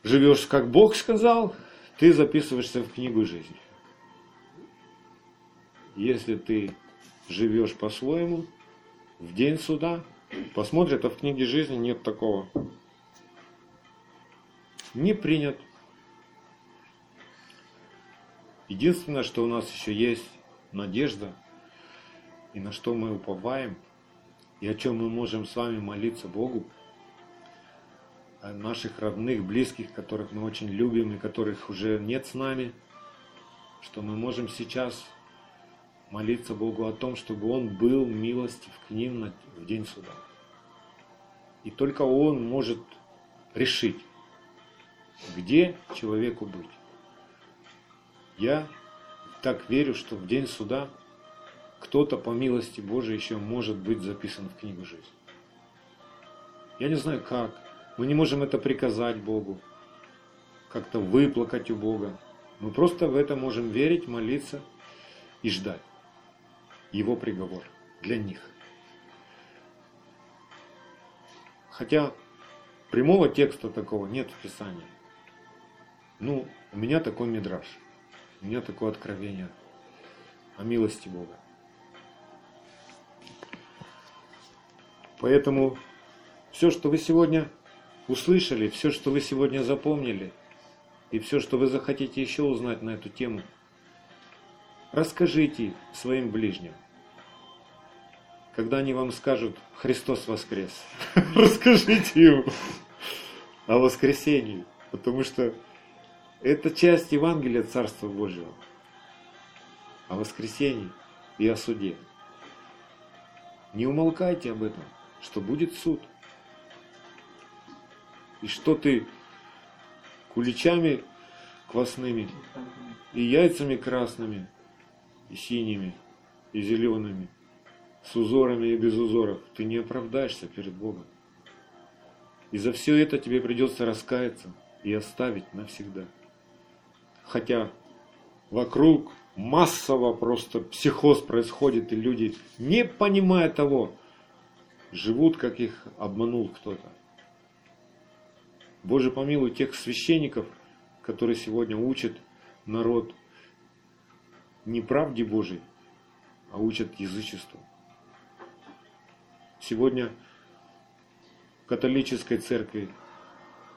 живешь, как Бог сказал, ты записываешься в книгу жизни. Если ты живешь по-своему, в день суда посмотрят, а в книге жизни нет такого. Не принят. Единственное, что у нас еще есть надежда, и на что мы уповаем, и о чем мы можем с вами молиться Богу, о наших родных, близких, которых мы очень любим и которых уже нет с нами, что мы можем сейчас молиться Богу о том, чтобы Он был милостив к ним в день суда. И только Он может решить, где человеку быть. Я так верю, что в день суда кто-то по милости Божией еще может быть записан в книгу жизни. Я не знаю как. Мы не можем это приказать Богу, как-то выплакать у Бога. Мы просто в это можем верить, молиться и ждать Его приговор для них. Хотя прямого текста такого нет в Писании. Ну, у меня такой мидраж, у меня такое откровение о милости Бога. Поэтому все, что вы сегодня услышали, все, что вы сегодня запомнили, и все, что вы захотите еще узнать на эту тему, расскажите своим ближним. Когда они вам скажут: «Христос воскрес», расскажите им о воскресении, потому что это часть Евангелия Царства Божьего, о воскресении и о суде. Не умолкайте об этом, что будет суд. И что ты куличами квасными, и яйцами красными, и синими, и зелеными, с узорами и без узоров, ты не оправдаешься перед Богом. И за все это тебе придется раскаяться и оставить навсегда. Хотя вокруг массово просто психоз происходит, и люди, не понимая того, живут, как их обманул кто-то. Боже, помилуй тех священников, которые сегодня учат народ не правде Божией, а учат язычеству. Сегодня в католической церкви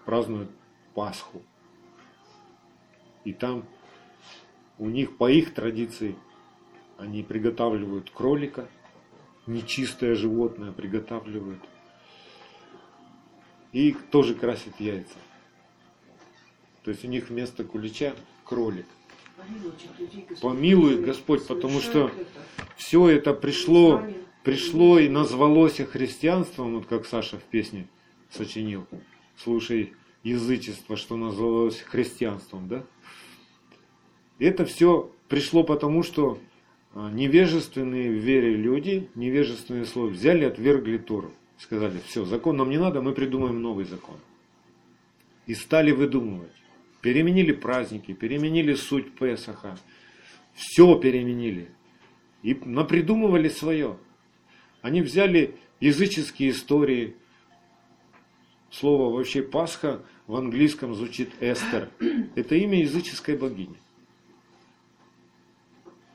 празднуют Пасху. И там у них, по их традиции, они приготавливают кролика, нечистое животное приготавливают. И тоже красит яйца. То есть у них вместо кулича кролик. Помилует Господь, потому что все это пришло, пришло и назвалось христианством, вот как Саша в песне сочинил. Слушай, язычество, что назвалось христианством, да? Это все пришло потому, что невежественные в вере люди, невежественные слова взяли, отвергли Тору. Сказали: все, закон нам не надо, мы придумаем новый закон. И стали выдумывать. Переменили праздники, переменили суть Песаха. Все переменили. и напридумывали свое. Они взяли языческие истории. Слово вообще Пасха в английском звучит Эстер. Это имя языческой богини.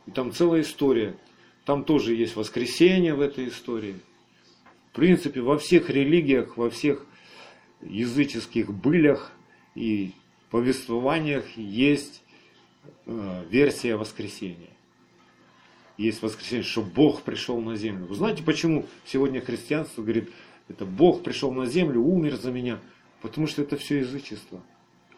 И там целая история. Там тоже есть воскресение в этой истории. В принципе, во всех религиях, во всех языческих былях и повествованиях есть версия воскресения. Есть воскресение, что Бог пришел на землю. Вы знаете, почему сегодня христианство говорит, это Бог пришел на землю, умер за меня? Потому что это все язычество.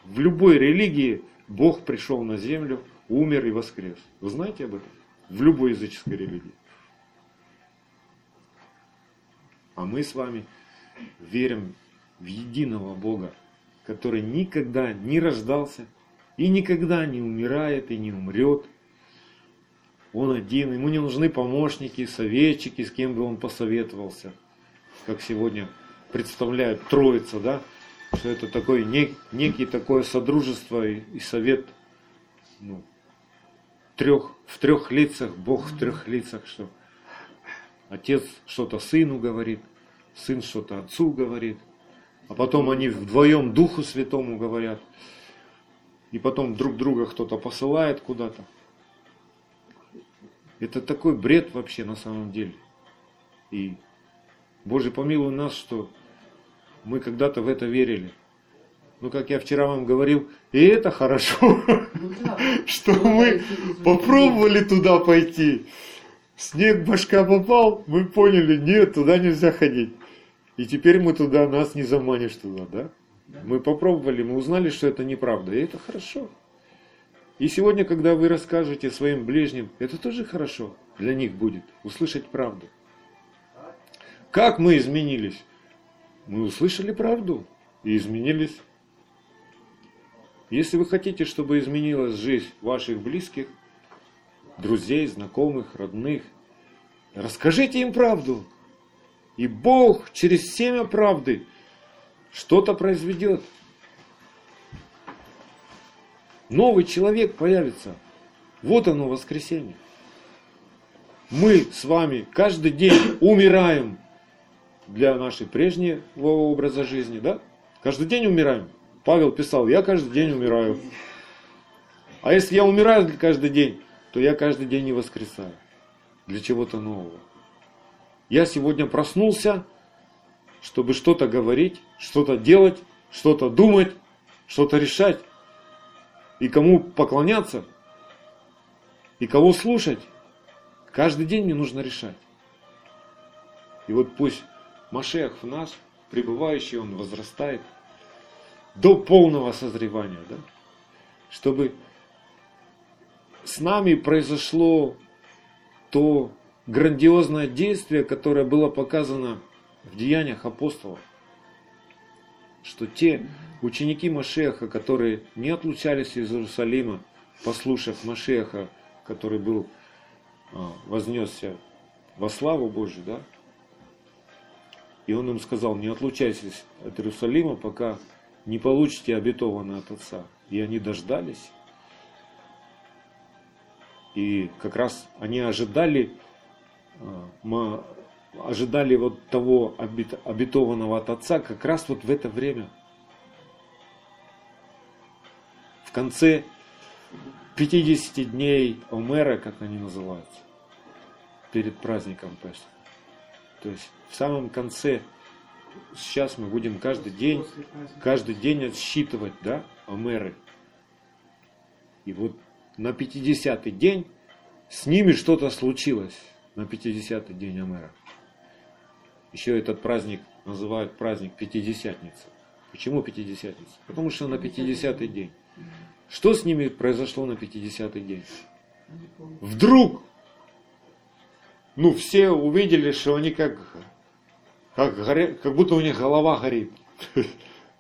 В любой религии Бог пришел на землю, умер и воскрес. Вы знаете об этом? В любой языческой религии. А мы с вами верим в единого Бога, который никогда не рождался и никогда не умирает и не умрет. Он один, ему не нужны помощники, советчики, с кем бы он посоветовался. Как сегодня представляют Троица, да? Что это такой, нек, некий такое содружество и, и совет ну, трех, в трех лицах, Бог в трех лицах, что Отец что-то Сыну говорит, Сын что-то Отцу говорит, а потом они вдвоем Духу Святому говорят, и потом друг друга кто-то посылает куда-то. Это такой бред вообще на самом деле. И Боже помилуй нас, что мы когда-то в это верили. Ну, как я вчера вам говорил, и это хорошо, что мы попробовали туда пойти. Снег башка попал, мы поняли, нет, туда нельзя ходить. И теперь мы туда, нас не заманишь туда, да? Мы попробовали, мы узнали, что это неправда, и это хорошо. И сегодня, когда вы расскажете своим ближним, это тоже хорошо для них будет, услышать правду. Как мы изменились? Мы услышали правду и изменились. Если вы хотите, чтобы изменилась жизнь ваших близких, друзей, знакомых, родных, расскажите им правду. И Бог через семя правды что-то произведет. Новый человек появится. Вот оно воскресение. Мы с вами каждый день умираем для нашей прежнего образа жизни, да? Каждый день умираем. Павел писал, я каждый день умираю. А если я умираю каждый день, то я каждый день и воскресаю для чего-то нового. Я сегодня проснулся, чтобы что-то говорить, что-то делать, что-то думать, что-то решать. И кому поклоняться, и кого слушать. Каждый день мне нужно решать. И вот пусть Машех в нас, пребывающий, он возрастает до полного созревания, да? Чтобы с нами произошло то грандиозное действие, которое было показано в деяниях апостолов, что те ученики Машеха, которые не отлучались из Иерусалима, послушав Машеха, который был вознесся во славу Божию, да? И он им сказал, не отлучайтесь от Иерусалима, пока не получите обетованное от Отца. И они дождались. И как раз они ожидали, ожидали вот того обетованного от Отца как раз вот в это время. В конце пятидесяти дней Омера, как они называются, перед праздником Песах. То есть в самом конце, сейчас мы будем каждый день, каждый день отсчитывать, да, Омеры. И вот на пятидесятый день с ними что-то случилось, на пятидесятый день Омера. Еще этот праздник называют праздник Пятидесятницы. Почему Пятидесятница? Потому что на пятидесятый день. Что с ними произошло на пятидесятый день? Вдруг! Ну, все увидели, что они как, как, горе, как будто у них голова горит.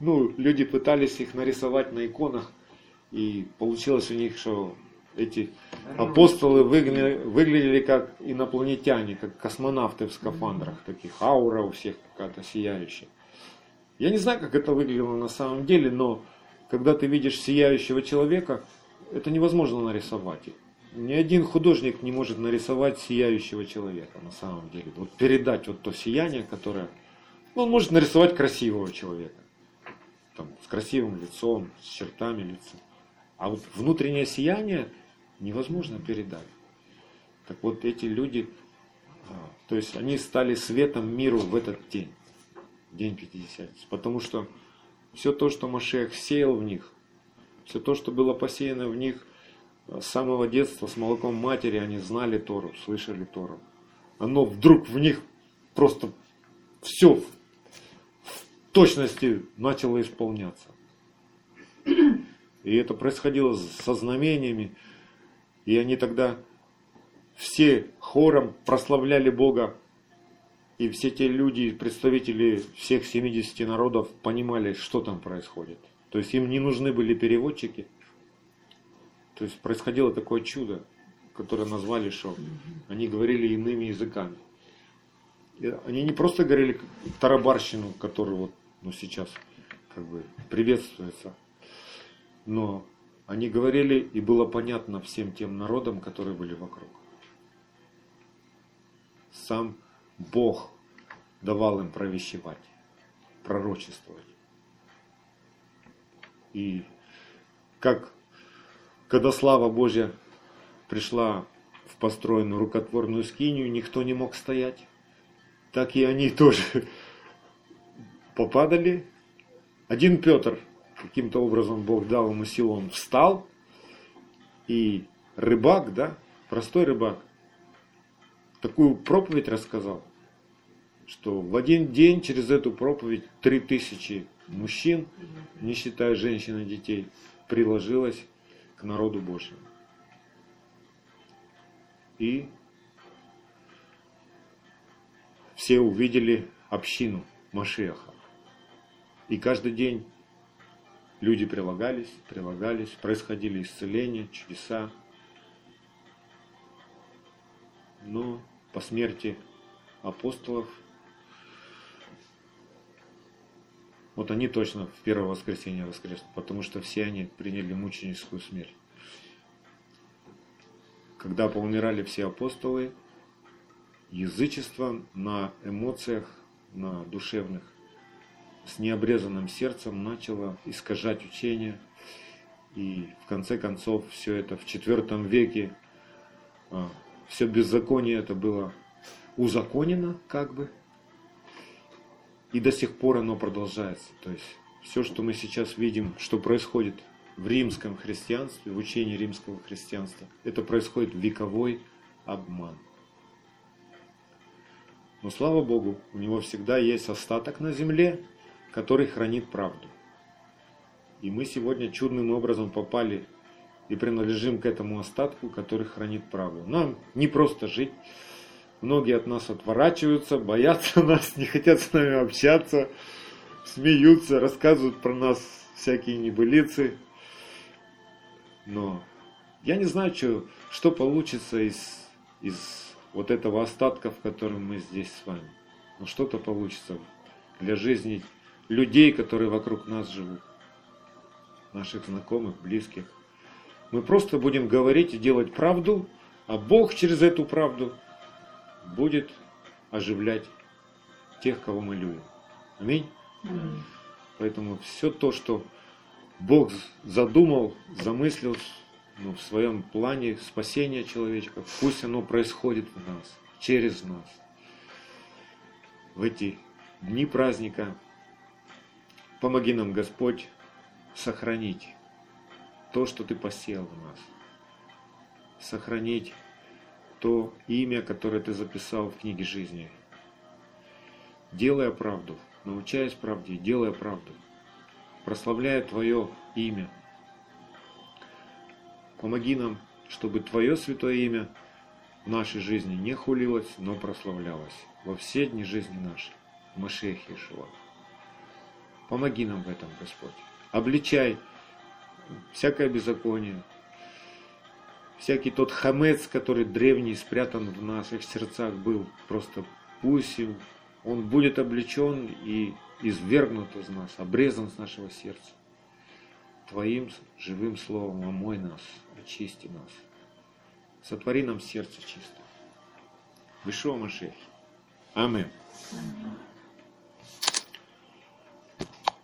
Ну, люди пытались их нарисовать на иконах, и получилось у них, что эти апостолы выгля... выглядели как инопланетяне, как космонавты в скафандрах, таких аура у всех какая-то сияющая. Я не знаю, как это выглядело на самом деле, но когда ты видишь сияющего человека, это невозможно нарисовать. Ни один художник не может нарисовать сияющего человека, на самом деле. Вот передать вот то сияние, которое... Он может нарисовать красивого человека. Там, с красивым лицом, с чертами лица. А вот внутреннее сияние невозможно передать. Так вот, эти люди... То есть, они стали светом миру в этот день. День Пятидесятницы. Потому что все то, что Машех сеял в них, все то, что было посеяно в них с самого детства, с молоком матери, они знали Тору, слышали Тору. Оно вдруг в них просто все в точности начало исполняться. И это происходило со знамениями. И они тогда все хором прославляли Бога. И все те люди, представители всех семидесяти народов понимали, что там происходит. То есть им не нужны были переводчики. То есть происходило такое чудо, которое назвали Шо. Они говорили иными языками. Они не просто говорили тарабарщину, которую вот, ну, сейчас как бы приветствуется. Но они говорили, и было понятно всем тем народам, которые были вокруг. Сам Бог давал им провещевать, пророчествовать. И как, когда слава Божья пришла в построенную рукотворную скинию, никто не мог стоять, так и они тоже попадали. Один Петр, каким-то образом Бог дал ему силу, он встал, и рыбак, да, простой рыбак, такую проповедь рассказал, что в один день через эту проповедь три тысячи мужчин, не считая женщин и детей, приложилось к народу Божьему. И все увидели общину Машеха. И каждый день люди прилагались, прилагались, происходили исцеления, чудеса. Но по смерти апостолов, вот они точно в первое воскресенье воскреснут, потому что все они приняли мученическую смерть. Когда поумирали все апостолы, язычество на эмоциях, на душевных, с необрезанным сердцем начало искажать учение. И в конце концов все это в четвертом веке, все беззаконие это было узаконено, как бы. И до сих пор оно продолжается. То есть все, что мы сейчас видим, что происходит в римском христианстве, в учении римского христианства, это происходит вековой обман. Но слава Богу, у него всегда есть остаток на земле, который хранит правду. И мы сегодня чудным образом попали и принадлежим к этому остатку, который хранит правду. Нам не просто жить. Многие от нас отворачиваются, боятся нас, не хотят с нами общаться, смеются, рассказывают про нас всякие небылицы. Но я не знаю, что, что получится из, из вот этого остатка, в котором мы здесь с вами. Но что-то получится для жизни людей, которые вокруг нас живут, наших знакомых, близких. Мы просто будем говорить и делать правду, а Бог через эту правду будет оживлять тех, кого мы любим. Аминь? Аминь. Поэтому все то, что Бог задумал, замыслил, ну, в своем плане спасения человечка, пусть оно происходит в нас, через нас. В эти дни праздника помоги нам, Господь, сохранить то, что Ты посеял в нас. Сохранить то имя, которое Ты записал в книге жизни. Делая правду, научаясь правде, делая правду, прославляя Твое имя. Помоги нам, чтобы Твое святое имя в нашей жизни не хулилось, но прославлялось во все дни жизни нашей. Машех Ишуа. Помоги нам в этом, Господь. Обличай всякое беззаконие, всякий тот хамец, который древний, спрятан в наших сердцах был, просто пусть им, он будет обличен и извергнут из нас, обрезан с нашего сердца. Твоим живым словом омой нас, очисти нас. сотвори нам сердце чистое. Бешуа маше. Аминь.